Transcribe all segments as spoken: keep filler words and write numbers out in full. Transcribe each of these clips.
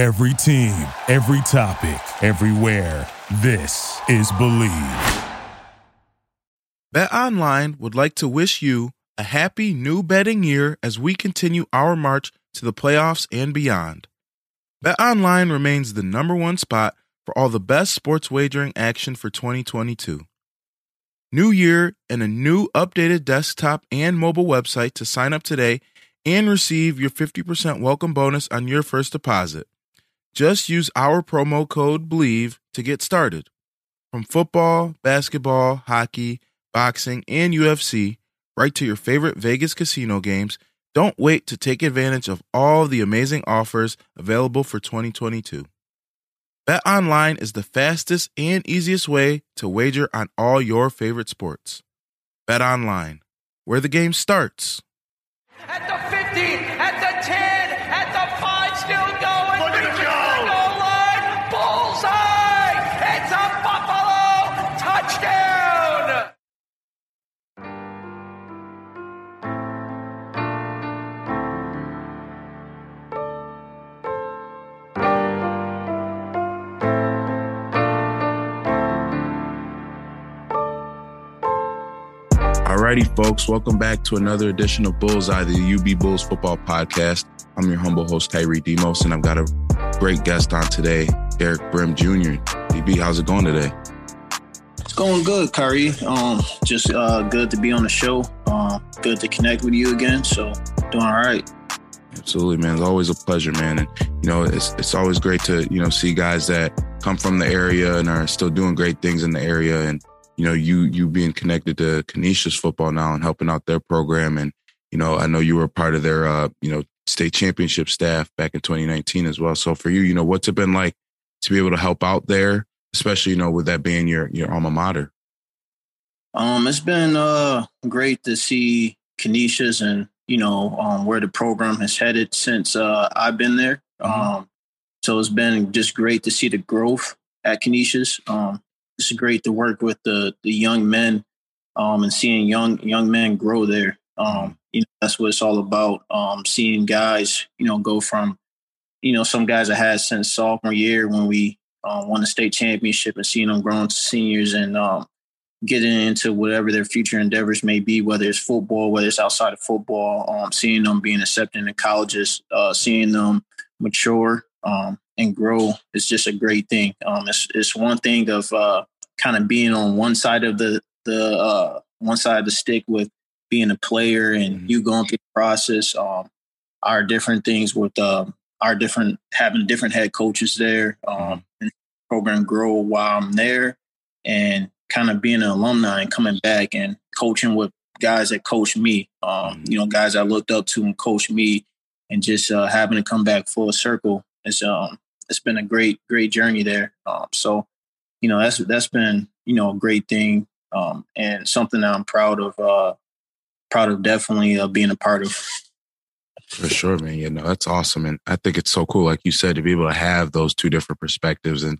Every team, every topic, everywhere. This is Believe. BetOnline would like to wish you a happy new betting year as we continue our march to the playoffs and beyond. BetOnline remains the number one spot for all the best sports wagering action for twenty twenty-two. New year and a new updated desktop and mobile website to sign up today and receive your fifty percent welcome bonus on your first deposit. Just use our promo code BELIEVE to get started. From football, basketball, hockey, boxing, and U F C, right to your favorite Vegas casino games, don't wait to take advantage of all the amazing offers available for twenty twenty-two. BetOnline is the fastest and easiest way to wager on all your favorite sports. BetOnline, where the game starts. At the fifteen, at the ten, at the five, still going. Look at the goal line. Bullseye. It's a Buffalo touchdown. Alrighty, folks, welcome back to another edition of Bullseye, the U B Bulls football podcast. I'm your humble host, Kyrie Demos, and I've got a great guest on today, Derek Brim Junior D B, how's it going today? It's going good, Kyrie. Um, just uh, good to be on the show. Uh, good to connect with you again, so doing all right. Absolutely, man. It's always a pleasure, man. And, you know, it's it's always great to, you know, see guys that come from the area and are still doing great things in the area. And you know, you you being connected to Canisius football now and helping out their program. And, you know, I know you were part of their, uh, you know, state championship staff back in twenty nineteen as well. So for you, you know, what's it been like to be able to help out there, especially, you know, with that being your, your alma mater? Um, it's been uh, great to see Canisius and, you know, um, where the program has headed since uh, I've been there. Mm-hmm. Um, so it's been just great to see the growth at Canisius. Um It's great to work with the the young men um, and seeing young young men grow there. Um, you know, that's what it's all about. Um, seeing guys, you know, go from, you know, some guys I had since sophomore year when we uh, won the state championship and seeing them grown to seniors and um, getting into whatever their future endeavors may be, whether it's football, whether it's outside of football, um, seeing them being accepted in colleges, uh, seeing them mature um, and grow is just a great thing. Um, it's, it's one thing of, uh, kind of being on one side of the, the uh, one side of the stick with being a player and mm-hmm. you going through the process, um, our different things with um, our different, having different head coaches there, um, mm-hmm. and program grow while I'm there and kind of being an alumni and coming back and coaching with guys that coached me, um, mm-hmm. you know, guys I looked up to and coached me and just uh, having to come back full circle. It's, um, it's been a great, great journey there. Um, so, You know, that's that's been, you know, a great thing um, and something that I'm proud of, uh, proud of definitely uh, being a part of. For sure, man. Yeah, no, that's awesome. And I think it's so cool, like you said, to be able to have those two different perspectives. And,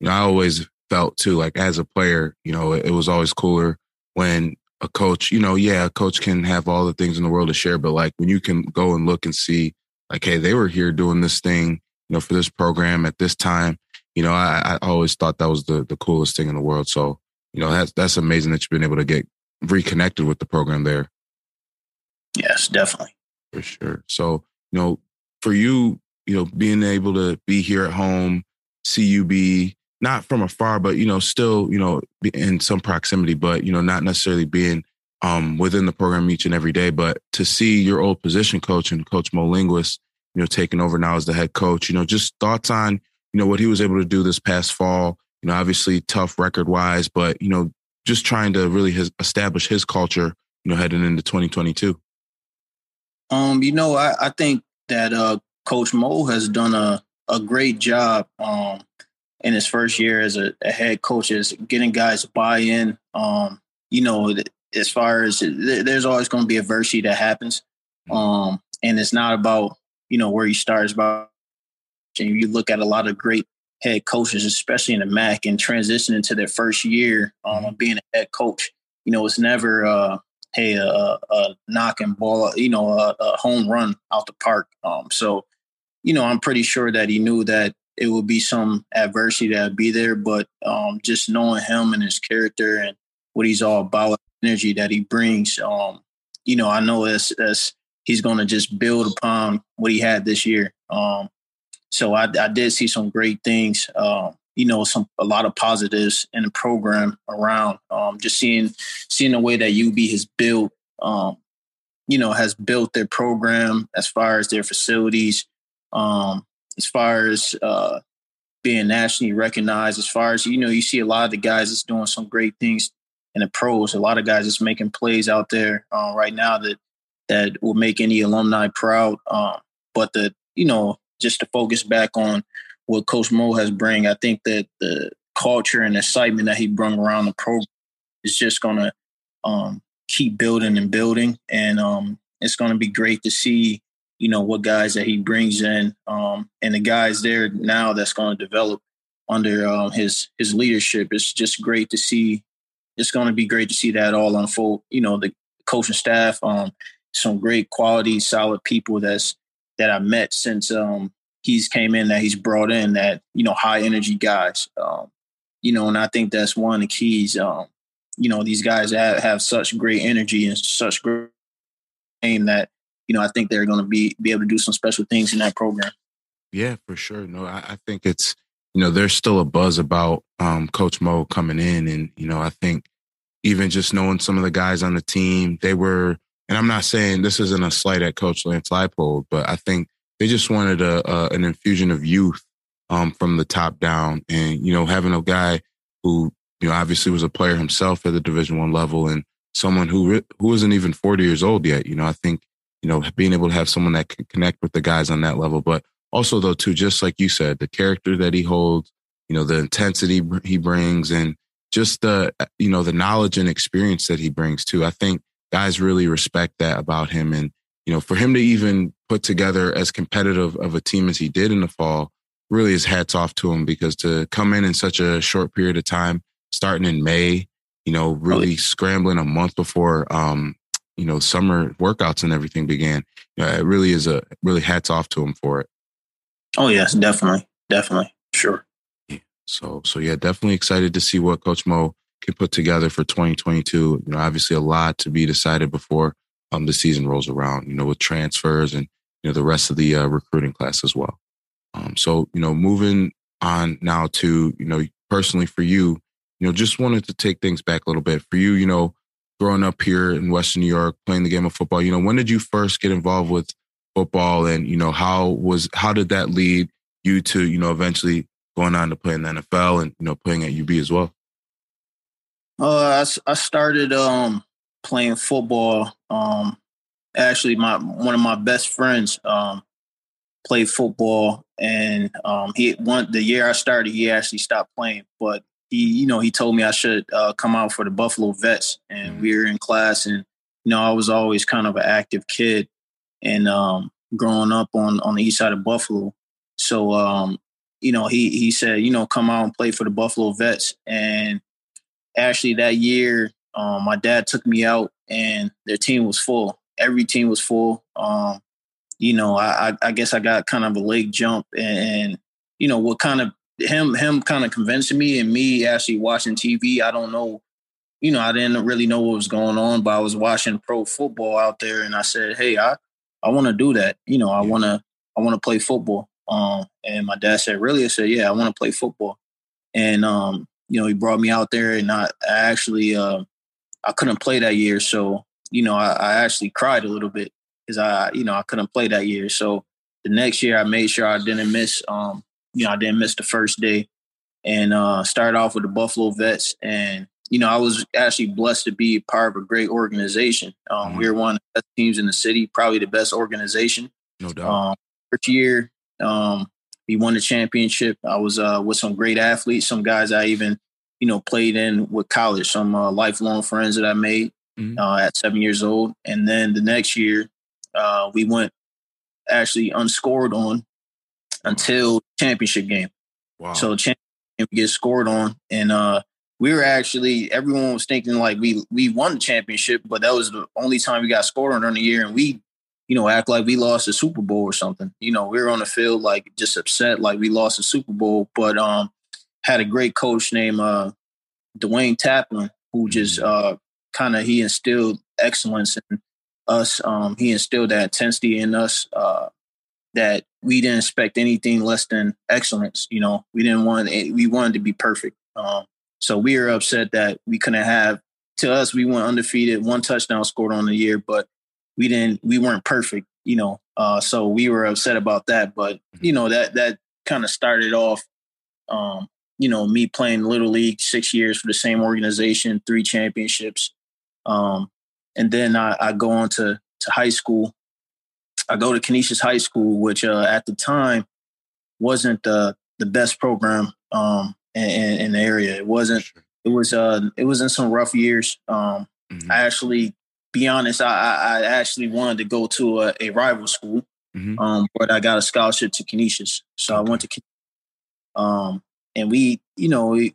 you know, I always felt too, like as a player, you know, it, it was always cooler when a coach, you know, yeah, a coach can have all the things in the world to share. But like when you can go and look and see like, hey, they were here doing this thing, you know, for this program at this time. You know, I, I always thought that was the, the coolest thing in the world. So, you know, that's that's amazing that you've been able to get reconnected with the program there. Yes, definitely. For sure. So, you know, for you, you know, being able to be here at home, see U B, not from afar, but, you know, still, you know, in some proximity, but, you know, not necessarily being um, within the program each and every day, but to see your old position coach and Coach Mo Linguist, you know, taking over now as the head coach, you know, just thoughts on, you know, what he was able to do this past fall, you know, obviously tough record wise, but, you know, just trying to really his, establish his culture, you know, heading into twenty twenty-two. Um, you know, I, I think that uh, Coach Mo has done a, a great job um, in his first year as a, a head coach is getting guys buy in, um, you know, as far as th- there's always going to be adversity that happens. Um, and it's not about, you know, where you start, it's about, and you look at a lot of great head coaches, especially in the MAC, and transitioning to their first year um, of being a head coach. You know, it's never, uh, hey, a, a knock and ball, you know, a, a home run out the park. Um, so you know, I'm pretty sure that he knew that it would be some adversity that would be there. But um, just knowing him and his character and what he's all about, energy that he brings, um, you know, I know that's, that's he's going to just build upon what he had this year. Um, so I, I did see some great things, uh, you know, some a lot of positives in the program around um, just seeing seeing the way that U B has built, um, you know, has built their program as far as their facilities, um, as far as uh, being nationally recognized, as far as, you know, you see a lot of the guys that's doing some great things in the pros, a lot of guys that's making plays out there uh, right now that that will make any alumni proud. Um, but, the you know, just to focus back on what Coach Mo has bring, I think that the culture and excitement that he brung around the program is just going to um, keep building and building. And um, it's going to be great to see, you know, what guys that he brings in um, and the guys there now that's going to develop under uh, his his leadership. It's just great to see. It's going to be great to see that all unfold. You know, the coaching staff, um, some great quality, solid people that's that I met since um, he's came in, that he's brought in, that, you know, high energy guys, um, you know, and I think that's one of the keys. Um, you know, these guys have, have such great energy and such great aim that, you know, I think they're going to be be able to do some special things in that program. Yeah, for sure. No, I, I think it's, you know, there's still a buzz about um, Coach Mo coming in. And, you know, I think even just knowing some of the guys on the team, they were, and I'm not saying this isn't a slight at Coach Lance Leipold, but I think they just wanted a, a, an infusion of youth um, from the top down. And, you know, having a guy who, you know, obviously was a player himself at the Division I level and someone who who isn't even forty years old yet, you know, I think, you know, being able to have someone that can connect with the guys on that level. But also, though, too, just like you said, the character that he holds, you know, the intensity he brings and just the, you know, the knowledge and experience that he brings, too. I think guys really respect that about him. And, you know, for him to even put together as competitive of a team as he did in the fall really is hats off to him, because to come in in such a short period of time, starting in May, you know, really scrambling a month before, um, you know, summer workouts and everything began. You know, it really is a really hats off to him for it. Oh, yes, definitely. Definitely. Sure. Yeah. So, so yeah, definitely excited to see what Coach Mo can put together for twenty twenty-two. You know, obviously a lot to be decided before um, the season rolls around, you know, with transfers and, you know, the rest of the uh, recruiting class as well. Um, so, you know, moving on now to, you know, personally for you, you know, just wanted to take things back a little bit for you, you know, growing up here in Western New York, playing the game of football, you know, when did you first get involved with football and, you know, how was, how did that lead you to, you know, eventually going on to play in the N F L and, you know, playing at U B as well? Uh, I, I started um, playing football. Um, actually, my one of my best friends um, played football, and um, he one the year I started, he actually stopped playing. But he, you know, he told me I should uh, come out for the Buffalo Vets, and mm-hmm. we were in class. And you know, I was always kind of an active kid, and um, growing up on on the east side of Buffalo, so um, you know, he he said, you know, come out and play for the Buffalo Vets, and actually, that year, um, my dad took me out, and their team was full. Every team was full. Um, you know, I, I, I guess I got kind of a leg jump, and, and you know, what kind of him him kind of convincing me, and me actually watching T V. I don't know, you know, I didn't really know what was going on, but I was watching pro football out there, and I said, hey, I, I want to do that. You know, I want to I want to play football. Um, and my dad said, really? I said, yeah, I want to play football, and um. You know, he brought me out there, and I, I actually uh, I couldn't play that year. So, you know, I, I actually cried a little bit because I, you know, I couldn't play that year. So the next year I made sure I didn't miss, um, you know, I didn't miss the first day, and uh, started off with the Buffalo Vets. And, you know, I was actually blessed to be part of a great organization. Um, mm-hmm. We were one of the best teams in the city, probably the best organization. No doubt. Um, first year, um, we won the championship. I was uh, with some great athletes, some guys I even, you know, played in with college, some uh, lifelong friends that I made mm-hmm. uh, at seven years old. And then the next year uh, we went actually unscored on until championship game. Wow. So championship game we get scored on. And uh, we were actually, everyone was thinking like we, we won the championship, but that was the only time we got scored on during the year. And we, you know, act like we lost the Super Bowl or something. You know, we were on the field, like, just upset, like we lost the Super Bowl, but um, had a great coach named uh, Dwayne Taplin, who just uh, kind of, he instilled excellence in us. Um, he instilled that intensity in us, uh, that we didn't expect anything less than excellence. You know, we didn't want, we wanted to be perfect. Um, so we were upset that we couldn't have, to us, we went undefeated, one touchdown scored on the year, but we didn't, we weren't perfect, you know? Uh, so we were upset about that, but you know, that, that kind of started off, um, you know, me playing Little League six years for the same organization, three championships. Um, and then I, I go on to, to high school. I go to Canisius High School, which uh, at the time wasn't the, the best program um, in, in the area. It wasn't, it was, uh, it was in some rough years. Um, mm-hmm. I actually, be honest, I, I actually wanted to go to a, a rival school, mm-hmm. um, but I got a scholarship to Canisius. So okay. I went to Canisius. Um, and we, you know, we,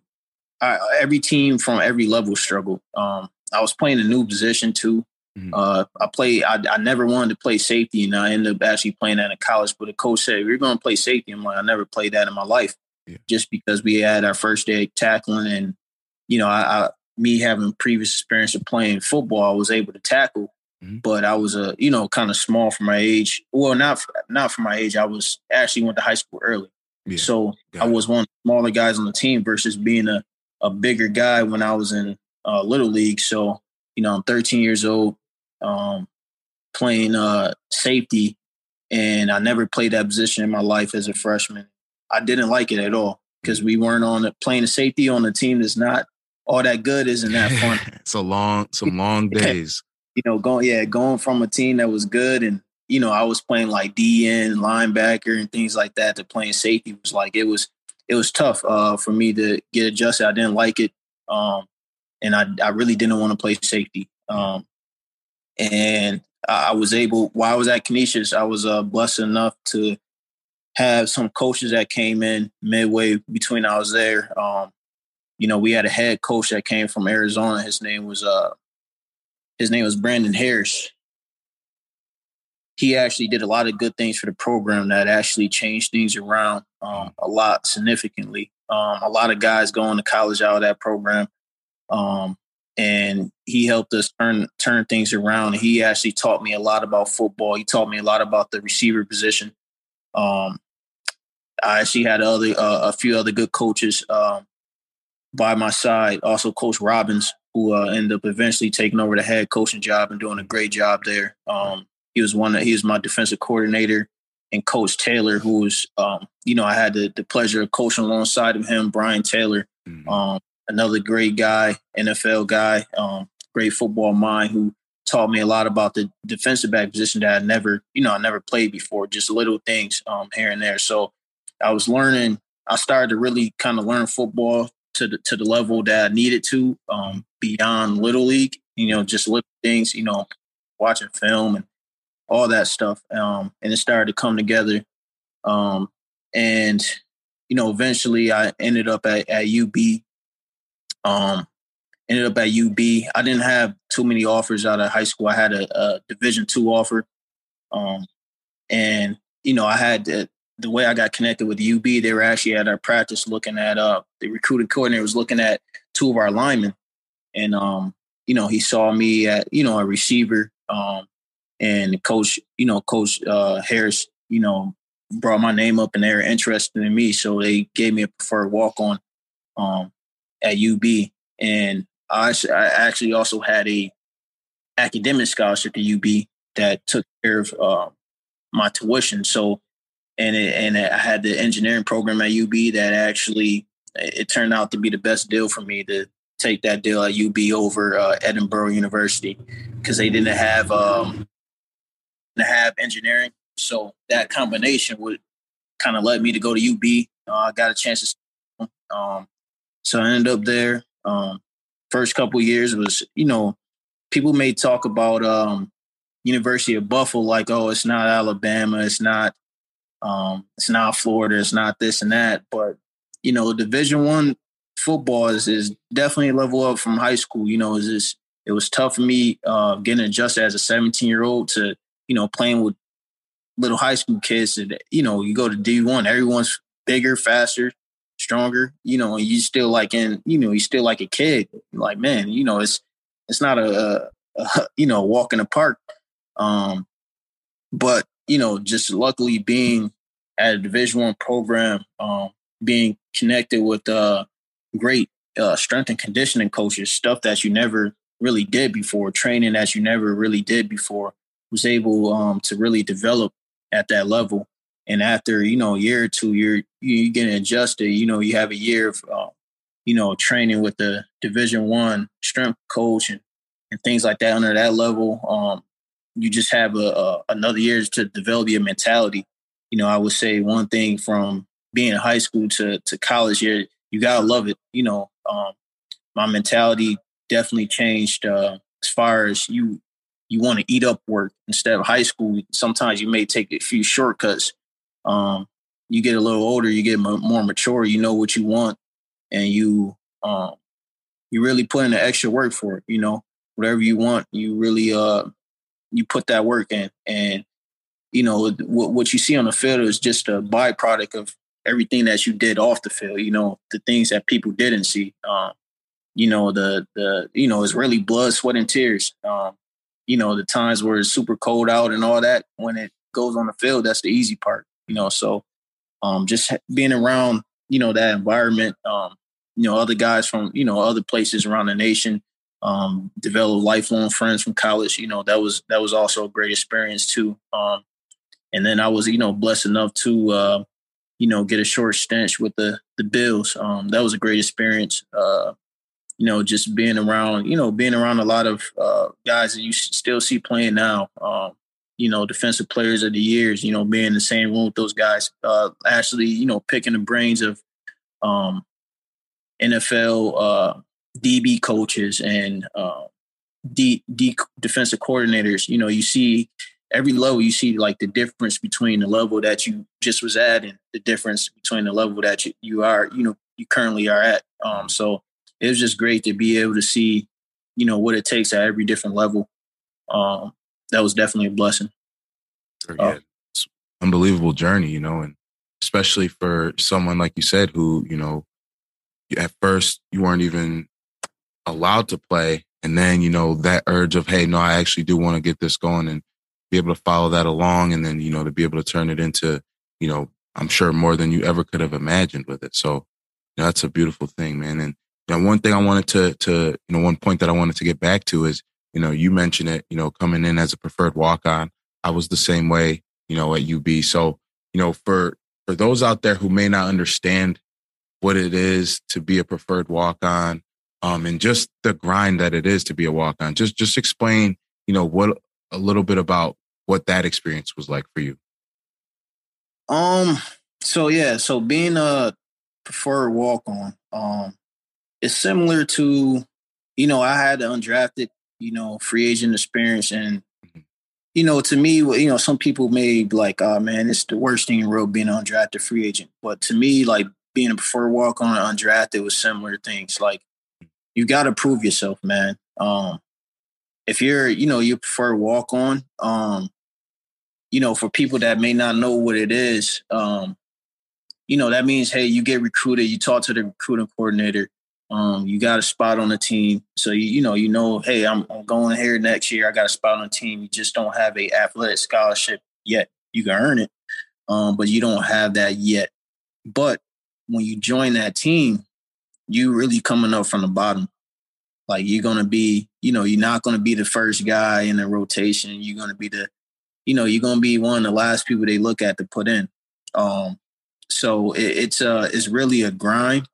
I, every team from every level struggled. Um, I was playing a new position too. Uh, I play. I, I never wanted to play safety, and I ended up actually playing that in college. But the coach said, "You're going to play safety." I'm like, "I never played that in my life," yeah. just because we had our first day tackling, and you know, I, I me having previous experience of playing football, I was able to tackle, mm-hmm. but I was a you know kind of small for my age. Well, not for, not for my age. I was actually went to high school early, yeah. so Got I it. was one of the smaller guys on the team versus being a a bigger guy when I was in uh, Little League. So you know, I'm thirteen years old. Um, playing uh, safety, and I never played that position in my life as a freshman. I didn't like it at all because we weren't on a, playing a safety on a team that's not all that good. Isn't that fun? So long, some long days. you know, going yeah, going from a team that was good, and you know, I was playing like D N, linebacker, and things like that. To playing safety was like it was it was tough uh, for me to get adjusted. I didn't like it, um, and I I really didn't want to play safety. Um, And I was able, while I was at Canisius, I was uh, blessed enough to have some coaches that came in midway between I was there. Um, you know, we had a head coach that came from Arizona. His name was uh, his name was Brandon Harris. He actually did a lot of good things for the program that actually changed things around um, a lot significantly. Um, a lot of guys going to college out of that program. Um, And he helped us turn turn things around. He actually taught me a lot about football. He taught me a lot about the receiver position. Um, I actually had other uh, a few other good coaches uh, by my side. Also, Coach Robbins, who uh, ended up eventually taking over the head coaching job and doing a great job there. Um, he was one. That, he was my defensive coordinator, and Coach Taylor, who was um, you know I had the, the pleasure of coaching alongside of him, Brian Taylor. Mm-hmm. Um, Another great guy, N F L guy, um, great football mind who taught me a lot about the defensive back position that I never, you know, I never played before, just little things um, here and there. So I was learning. I started to really kind of learn football to the, to the level that I needed to um, beyond Little League, you know, just little things, you know, watching film and all that stuff. Um, and it started to come together. Um, and, you know, eventually I ended up at, at U B. Um, ended up at U B. I didn't have too many offers out of high school. I had a, a Division two offer. Um, and, you know, I had the, the way I got connected with U B, they were actually at our practice looking at, uh, the recruiting coordinator was looking at two of our linemen. And, um, you know, he saw me at, you know, a receiver. Um, and coach, you know, coach, uh, Harris, you know, brought my name up and they were interested in me. So they gave me a preferred walk on. Um, at U B, and I, I actually also had a academic scholarship at U B that took care of uh, my tuition. So, and it, and I had the engineering program at U B that actually, it turned out to be the best deal for me to take that deal at U B over uh, Edinburgh University because they didn't have um, didn't have engineering. So that combination would kind of led me to go to U B. Uh, I got a chance to um, So I ended up there. Um, first couple of years was, you know, people may talk about um, University of Buffalo, like, oh, it's not Alabama, it's not, um, it's not Florida, it's not this and that. But you know, Division One football is, is definitely a level up from high school. You know, is it was tough for me uh, getting adjusted as a seventeen year old to you know, playing with little high school kids that, you know, you go to D one, everyone's bigger, faster, stronger, you know, and you still like, in, you know, you still like a kid. Like, man, you know, it's, it's not a, a, a you know, walk in the park. Um, but, you know, just luckily being at a Division One program, um, being connected with uh, great uh, strength and conditioning coaches, stuff that you never really did before, training that you never really did before, was able um, to really develop at that level. And after, you know, a year or two, you're, you're getting adjusted. You know, you have a year of, uh, you know, training with the Division One strength coach and, and things like that under that level. Um, you just have a, a, another year to develop your mentality. You know, I would say one thing from being in high school to, to college year, you got to love it. You know, um, my mentality definitely changed uh, as far as you, you want to eat up work. Instead of high school, sometimes you may take a few shortcuts. Um, you get a little older, you get m- more mature, you know what you want, and you, um, you really put in the extra work for it. You know, whatever you want, you really, uh, you put that work in. And, you know, what, what you see on the field is just a byproduct of everything that you did off the field. You know, the things that people didn't see, um, you know, the, the, you know, it's really blood, sweat, and tears. Um, you know, the times where it's super cold out and all that, when it goes on the field, that's the easy part, you know? So, um, just being around, you know, that environment, um, you know, other guys from, you know, other places around the nation, um, develop lifelong friends from college, you know, that was, that was also a great experience too. Um, And then I was, you know, blessed enough to, uh, you know, get a short stint with the the Bills. Um, that was a great experience. Uh, you know, just being around, you know, being around a lot of uh, guys that you still see playing now. Um, you know, defensive players of the years. You know, being in the same room with those guys, uh, actually, you know, picking the brains of um, N F L uh, D B coaches and uh, D, D defensive coordinators. You know, you see. Every level you see, like, the difference between the level that you just was at and the difference between the level that you, you are, you know, you currently are at. Um, so it was just great to be able to see, you know, what it takes at every different level. Um, that was definitely a blessing. Uh, it's an unbelievable journey, you know, and especially for someone, like you said, who, you know, at first you weren't even allowed to play. And then, you know, that urge of, hey, no, I actually do want to get this going, and be able to follow that along, and then, you know, to be able to turn it into, you know, I'm sure more than you ever could have imagined with it. So, you know, that's a beautiful thing, man. And, you know, one thing I wanted to, to, you know, one point that I wanted to get back to is, you know, you mentioned it, you know, coming in as a preferred walk-on. I was the same way, you know, at U B. So, you know, for, for those out there who may not understand what it is to be a preferred walk-on, um, and just the grind that it is to be a walk-on, just, just explain, you know, what, a little bit about what that experience was like for you. Um, so yeah, so being a preferred walk-on, um, it's similar to, you know, I had an undrafted, you know, free agent experience. And, you know, to me, you know, some people may be like, oh man, it's the worst thing in the world being an undrafted free agent. But to me, like, being a preferred walk-on and undrafted was similar things. Like, you got to prove yourself, man. Um, If you're, you know, you prefer walk on, um, you know, for people that may not know what it is, um, you know, that means, hey, you get recruited, you talk to the recruiting coordinator, um, you got a spot on the team. So, you, you know, you know, hey, I'm, I'm going here next year. I got a spot on the team. You just don't have a athletic scholarship yet. You can earn it, um, but you don't have that yet. But when you join that team, you really coming up from the bottom. Like, you're going to be, you know, you're not going to be the first guy in the rotation. You're going to be the, you know, you're going to be one of the last people they look at to put in. Um, so it, it's uh, it's really a grind.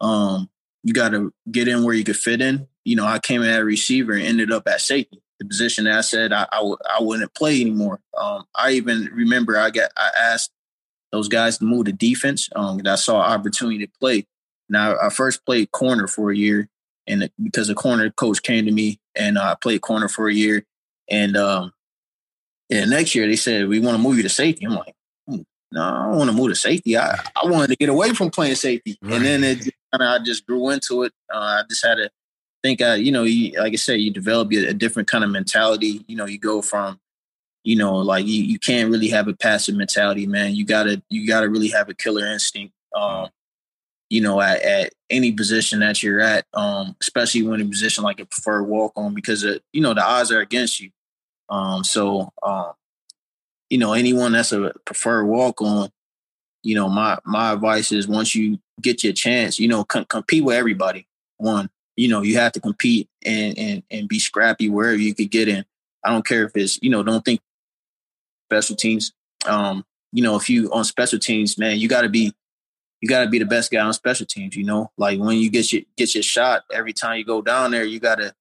Um, you got to get in where you could fit in. You know, I came in at receiver and ended up at safety, the position that I said I, I, w- I wouldn't play anymore. Um, I even remember I got I asked those guys to move to defense, um, and I saw an opportunity to play. Now, I first played corner for a year. And because the corner coach came to me, and I uh, played corner for a year, and um, and next year they said, we want to move you to safety. I'm like, hmm, no, I don't want to move to safety. I, I wanted to get away from playing safety. Right. And then it just, I just grew into it. Uh, I just had to think, I, you know, you, like I said, you develop a different kind of mentality. You know, you go from, you know, like you, you can't really have a passive mentality, man. You gotta you gotta really have a killer instinct, um, you know, at, at any position that you're at, um, especially when a position like a preferred walk on, because uh, you know the odds are against you. Um, so um, you know, anyone that's a preferred walk on, you know, my my advice is once you get your chance, you know, com- compete with everybody. One, you know, you have to compete and, and and be scrappy wherever you could get in. I don't care if it's, you know, don't think special teams. Um, you know, if you on special teams, man, you gotta be you gotta be the best guy on special teams, you know. Like when you get your get your shot, every time you go down there, you gotta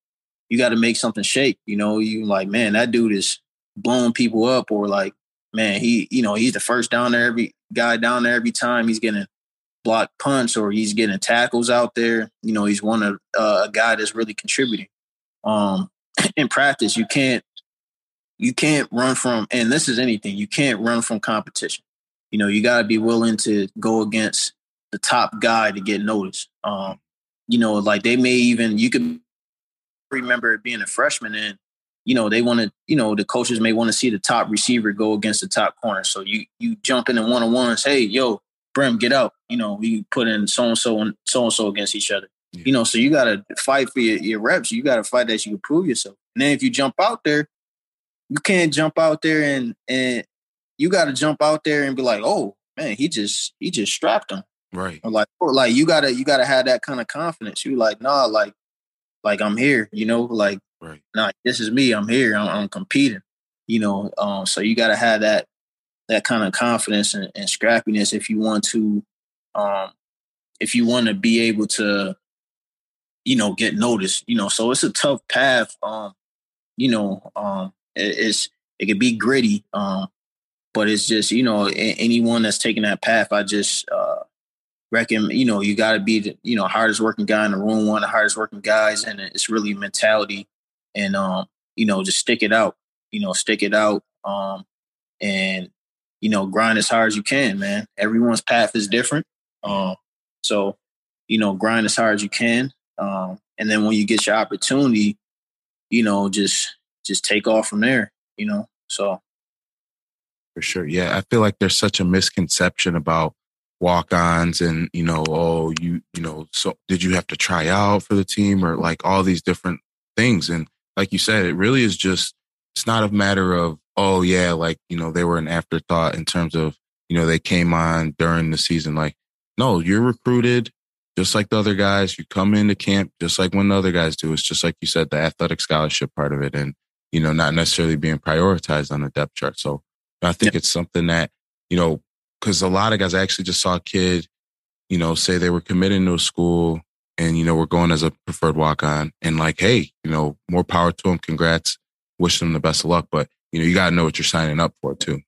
you gotta make something shake, you know. You like, man, that dude is blowing people up, or like, man, he, you know, he's the first down there every guy down there every time. He's getting block punts or he's getting tackles out there. You know, he's one of uh, a guy that's really contributing. Um, in practice, you can't, you can't run from, and this is anything, you can't run from competition. You know, you got to be willing to go against the top guy to get noticed. Um, you know, like they may even, you could remember being a freshman and, you know, they want to, you know, the coaches may want to see the top receiver go against the top corner. So you, you jump into one-on-ones, hey, yo, Brim, get out. You know, we put in so-and-so and so-and-so against each other. Yeah. You know, so you got to fight for your, your reps. You got to fight that you can prove yourself. And then if you jump out there, you can't jump out there and and you got to jump out there and be like, oh, man, he just he just strapped him. Right. Or like, or like you got to you got to have that kind of confidence. You like, nah, like, like I'm here, you know, like, right. Nah, this is me. I'm here. I'm, I'm competing, you know. Um, so you got to have that. that kind of confidence and, and scrappiness if you want to, um, if you want to be able to, you know, get noticed, you know, so it's a tough path. Um, you know, um, it, it's, it could be gritty, um, but it's just, you know, a, anyone that's taking that path, I just, uh, recommend, you know, you gotta be the, you know, hardest working guy in the room, one of the hardest working guys. And it's really mentality and, um, you know, just stick it out, you know, stick it out. Um, and, you know, grind as hard as you can, man. Everyone's path is different. Um, so, you know, grind as hard as you can. Um, and then when you get your opportunity, you know, just, just take off from there, you know, so. For sure. Yeah. I feel like there's such a misconception about walk-ons and, you know, oh, you, you know, so did you have to try out for the team or like all these different things? And like you said, it really is just, it's not a matter of, oh, yeah, like, you know, they were an afterthought in terms of, you know, they came on during the season. Like, no, you're recruited just like the other guys. You come into camp just like when the other guys do. It's just like you said, the athletic scholarship part of it and, you know, not necessarily being prioritized on the depth chart. So I think yeah. It's something that, you know, because a lot of guys, I actually just saw a kid, you know, say they were committed to a school and, you know, we're going as a preferred walk-on and like, hey, you know, more power to them. Congrats. Wish them the best of luck. But you know, you got to know what you're signing up for too.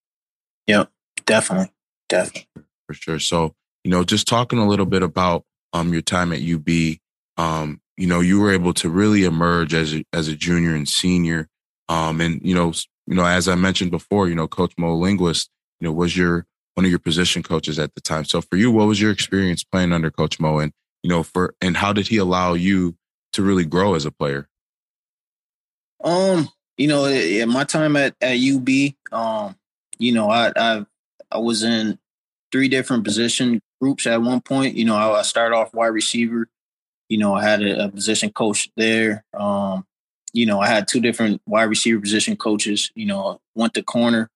Yep, definitely. Definitely. For sure. So, you know, just talking a little bit about um, your time at U B, um, you know, you were able to really emerge as a, as a junior and senior. Um, and, you know, you know, as I mentioned before, you know, Coach Mo Linguist, you know, was your, one of your position coaches at the time. So for you, what was your experience playing under Coach Mo and, you know, for, and how did he allow you to really grow as a player? Um, You know, in my time at, at U B, um, you know, I, I I was in three different position groups at one point. You know, I, I started off wide receiver. You know, I had a, a position coach there. Um, you know, I had two different wide receiver position coaches. You know, went to corner,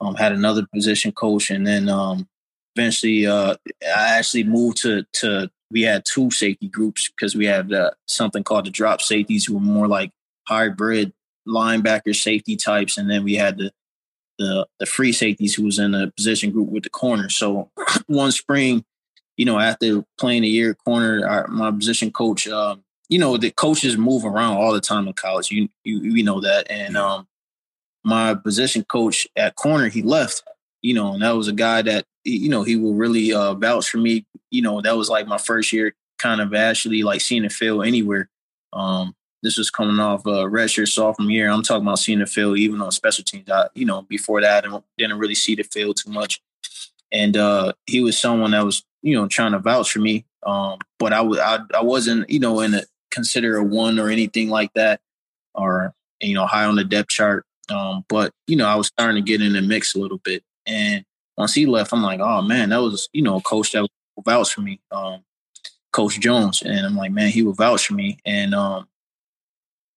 um, had another position coach. And then um, eventually uh, I actually moved to, to we had two safety groups because we had uh, something called the drop safeties who were more like hybrid linebacker safety types, and then we had the the, the free safeties who was in a position group with the corner. So one spring, you know, after playing a year at corner, our, my position coach, um, you know, the coaches move around all the time in college. You you, you know that. And um, my position coach at corner, he left, you know, and that was a guy that, you know, he will really uh, vouch for me. You know, that was like my first year kind of actually like seeing the field anywhere. Um, This was coming off a uh, redshirt sophomore year. I'm talking about seeing the field, even on special teams. I, you know, before that, I didn't really see the field too much. And uh, he was someone that was, you know, trying to vouch for me. Um, but I, w- I, I wasn't, you know, in a consider a one or anything like that, or you know, high on the depth chart. Um, but, you know, I was starting to get in the mix a little bit. And once he left, I'm like, oh, man, that was, you know, a coach that would vouch for me, um, Coach Jones. And I'm like, man, he would vouch for me. And um,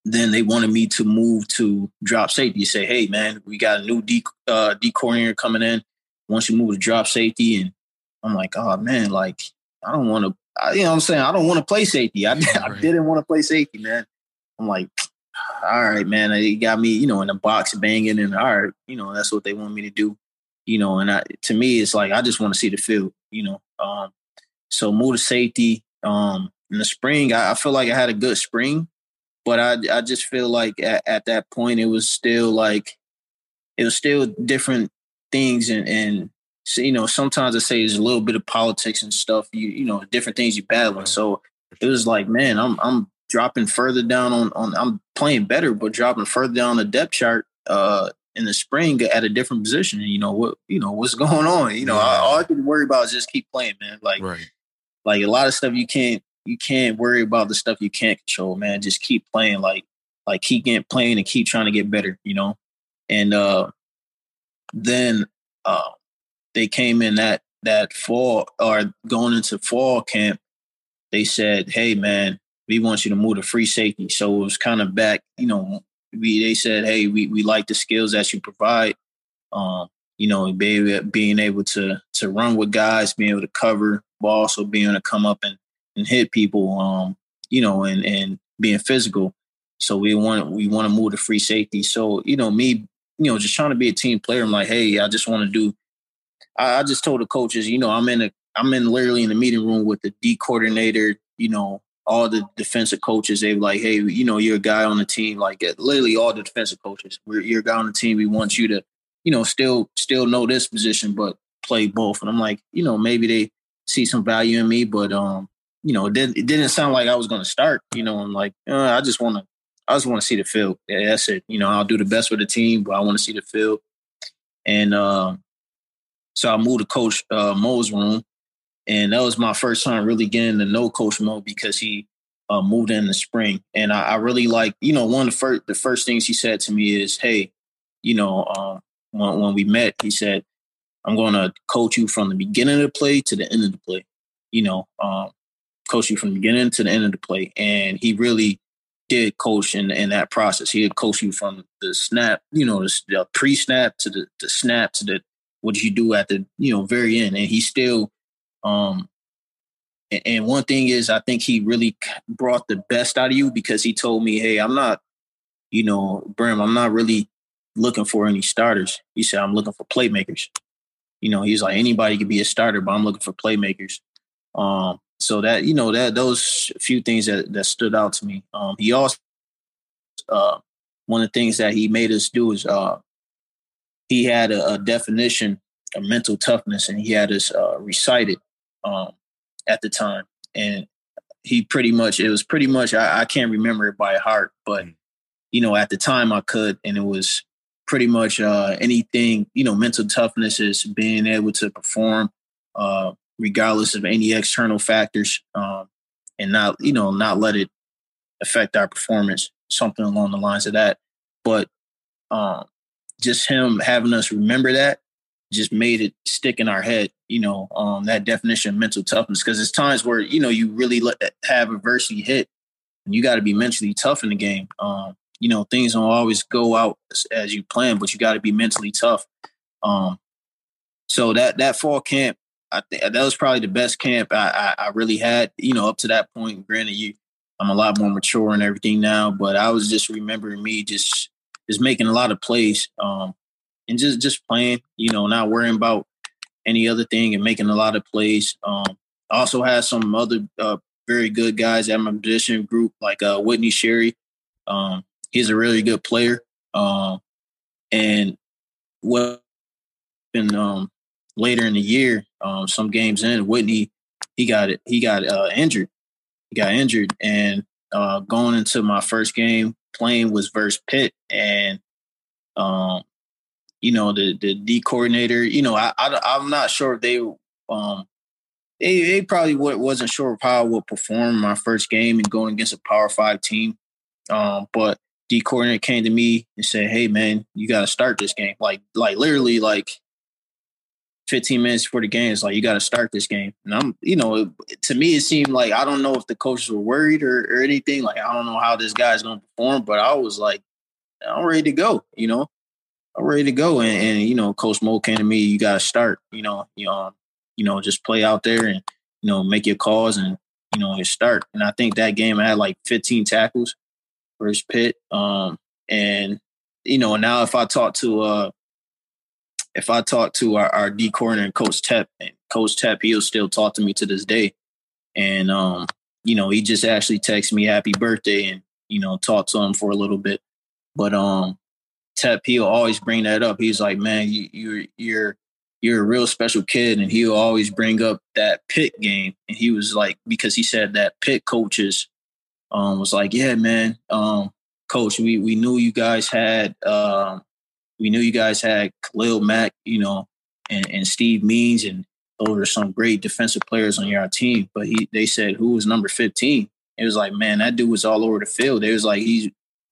then they wanted me to move to drop safety. Say, hey, man, we got a new D, uh, D coordinator coming in. Once you move to drop safety. And I'm like, oh, man, like, I don't want to, you know what I'm saying? I don't want to play safety. I, I didn't want to play safety, man. I'm like, all right, man, they got me, you know, in the box banging and all right, you know, that's what they want me to do, you know, and I, to me, it's like, I just want to see the field, you know? Um, so move to safety, um, in the spring, I, I feel like I had a good spring, but I, I just feel like at, at that point, it was still like, it was still different things. And, and, so, you know, sometimes I say there's a little bit of politics and stuff, you, you know, different things you battling. So it was like, man, I'm, I'm, dropping further down on, on, I'm playing better, but dropping further down the depth chart uh, in the spring at a different position. And, you know, what, you know, what's going on? You know, yeah. I, all I can worry about is just keep playing, man. Like, right. like a lot of stuff you can't, you can't worry about the stuff you can't control, man. Just keep playing, like, like keep getting playing and keep trying to get better, you know? And uh, then uh, they came in that, that fall or going into fall camp. They said, hey, man, we want you to move to free safety. So it was kind of back, you know, we, they said, hey, we, we like the skills that you provide, um, you know, be, being able to to run with guys, being able to cover, but also being able to come up and, and hit people, um, you know, and, and being physical. So we want we want to move to free safety. So, you know, me, you know, just trying to be a team player. I'm like, hey, I just want to do I, I just told the coaches, you know, I'm in a I'm in literally in the meeting room with the D coordinator, you know, all the defensive coaches, they were like, hey, you know, you're a guy on the team. Like literally all the defensive coaches, we're, you're a guy on the team. We want you to, you know, still still know this position, but play both. And I'm like, you know, maybe they see some value in me, but, um, you know, it didn't, it didn't sound like I was going to start. You know, I'm like, uh, I just want to I just want to see the field. Yeah, that's it. You know, I'll do the best for the team, but I want to see the field. And uh, so I moved to Coach uh, Mo's room. And that was my first time really getting to know Coach Mo because he uh, moved in the spring. And I, I really like, you know, one of the first, the first things he said to me is, hey, you know, uh, when, when we met, he said, I'm going to coach you from the beginning of the play to the end of the play, you know, um, coach you from the beginning to the end of the play. And he really did coach in, in that process. He had coached you from the snap, you know, the, the pre-snap to the, the snap to the what you do at the, you know, very end. And he still Um, and one thing is, I think he really brought the best out of you because he told me, hey, I'm not, you know, Brim, I'm not really looking for any starters. He said, I'm looking for playmakers. You know, he's like, anybody could be a starter, but I'm looking for playmakers. Um, so that, you know, that those few things that, that stood out to me. Um, he also, uh, one of the things that he made us do is uh, he had a, a definition of mental toughness and he had us uh, recite it. Um, at the time. And he pretty much, it was pretty much, I, I can't remember it by heart, but, you know, at the time I could, and it was pretty much uh, anything, you know, mental toughness is being able to perform uh, regardless of any external factors um, and not, you know, not let it affect our performance, something along the lines of that. But um, just him having us remember that just made it stick in our head, you know, um, that definition of mental toughness. Because there's times where, you know, you really let, have adversity hit and you got to be mentally tough in the game. Um, you know, things don't always go out as, as you plan, but you got to be mentally tough. Um, so that that fall camp, I th- that was probably the best camp I, I, I really had, you know, up to that point. Granted, you, I'm a lot more mature and everything now, but I was just remembering me just, just making a lot of plays. Um, And just, just playing, you know, not worrying about any other thing and making a lot of plays. Um, I also had some other uh, very good guys at my position group, like uh, Whitney Sherry. Um, he's a really good player. Um, and what happened um, later in the year, um, some games in, Whitney, he got it. He got uh, injured. He got injured. And uh, going into my first game, playing was versus Pitt. And um you know, the, the D coordinator, you know, I, I, I'm not sure if they, um, they, they probably wasn't sure how I would perform my first game and going against a Power Five team. Um, but D coordinator came to me and said, "Hey, man, you got to start this game." Like, like literally, like fifteen minutes before the game, it's like, you got to start this game. And I'm, you know, it, to me, it seemed like, I don't know if the coaches were worried or, or anything. Like, I don't know how this guy's going to perform, but I was like, I'm ready to go, you know, I'm ready to go. And, and you know, Coach Mo came to me, "You got to start, you know, you know, you know, just play out there and, you know, make your calls and, you know, and start." And I think that game I had like fifteen tackles versus Pitt. Um, and, you know, now if I talk to, uh, if I talk to our, our D corner and Coach Tep, and Coach Tep, he'll still talk to me to this day. And, um, you know, he just actually texted me happy birthday and, you know, talked to him for a little bit. But um, Tep, he'll always bring that up. He's like, "Man, you, you're, you're, you're a real special kid." And he'll always bring up that Pitt game. And he was like, because he said that Pitt coaches um, was like, "Yeah, man, um, coach, we, we knew you guys had, um, We knew you guys had Khalil Mack, you know, and, and Steve Means, and those are some great defensive players on your team. But he, they said, who was number fifteen? It was like, man, that dude was all over the field. It was like, he's,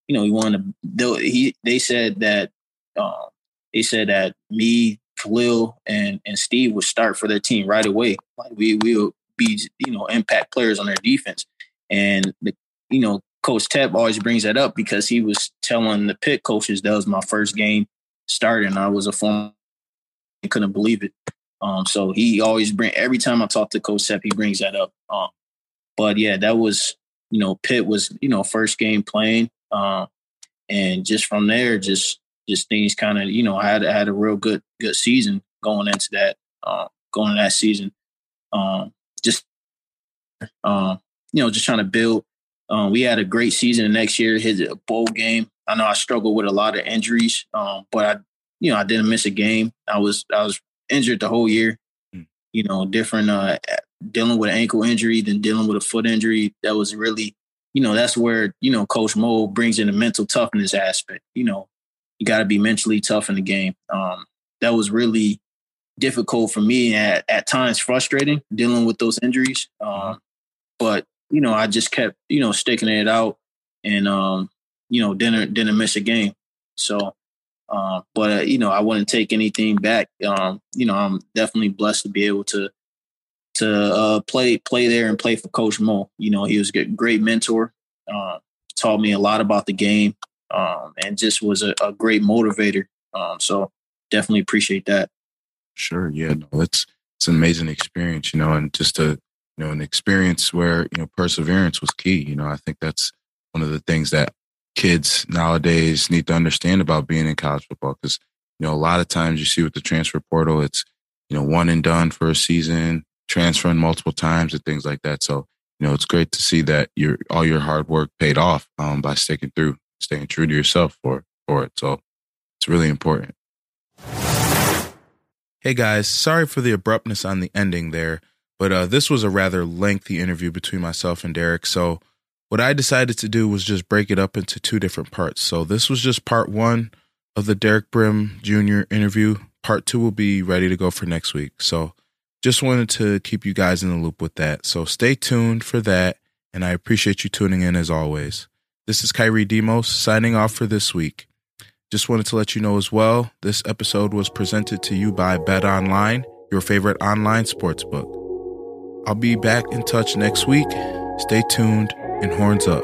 you know, he wanted to. He, they said that, um, they said that me, Khalil, and and Steve would start for their team right away. Like we will be, you know, impact players on their defense." And the, you know, Coach Tep always brings that up because he was telling the Pitt coaches that was my first game starting. I was a former, I couldn't believe it. Um, so he always bring, every time I talk to Coach Tep, he brings that up. Um, but yeah, that was, you know, Pitt was, you know, first game playing. Um, and just from there, just, just things kind of, you know, I had, I had a real good, good season going into that, uh, going into that season. Um, just, um, you know, just trying to build. Um, we had a great season. The next year, hit a bowl game. I know I struggled with a lot of injuries, um, but I, you know, I didn't miss a game. I was I was injured the whole year. Mm. You know, different uh, dealing with an ankle injury than dealing with a foot injury. That was really, you know, that's where, you know, Coach Mo brings in the mental toughness aspect. You know, you got to be mentally tough in the game. Um, that was really difficult for me, and at, at times frustrating dealing with those injuries. Um, but you know, I just kept, you know, sticking it out and, um, you know, didn't, didn't miss a game. So, uh, but, uh, you know, I wouldn't take anything back. Um, you know, I'm definitely blessed to be able to, to uh, play, play there and play for Coach Mo. You know, he was a great mentor, uh, taught me a lot about the game, um, and just was a, a great motivator. Um, so definitely appreciate that. Sure. Yeah, no, that's, it's an amazing experience, you know, and just to, you know, an experience where, you know, perseverance was key. You know, I think that's one of the things that kids nowadays need to understand about being in college football. Because, you know, a lot of times you see with the transfer portal, it's, you know, one and done for a season, transferring multiple times and things like that. So, you know, it's great to see that your all your hard work paid off um, by sticking through, staying true to yourself for, for it. So it's really important. Hey, guys, sorry for the abruptness on the ending there. But uh, this was a rather lengthy interview between myself and Derek. So what I decided to do was just break it up into two different parts. So this was just part one of the Derek Brim Junior interview. Part two will be ready to go for next week. So just wanted to keep you guys in the loop with that. So stay tuned for that. And I appreciate you tuning in as always. This is Kyrie Demos signing off for this week. Just wanted to let you know as well, this episode was presented to you by BetOnline, your favorite online sports book. I'll be back in touch next week. Stay tuned and horns up.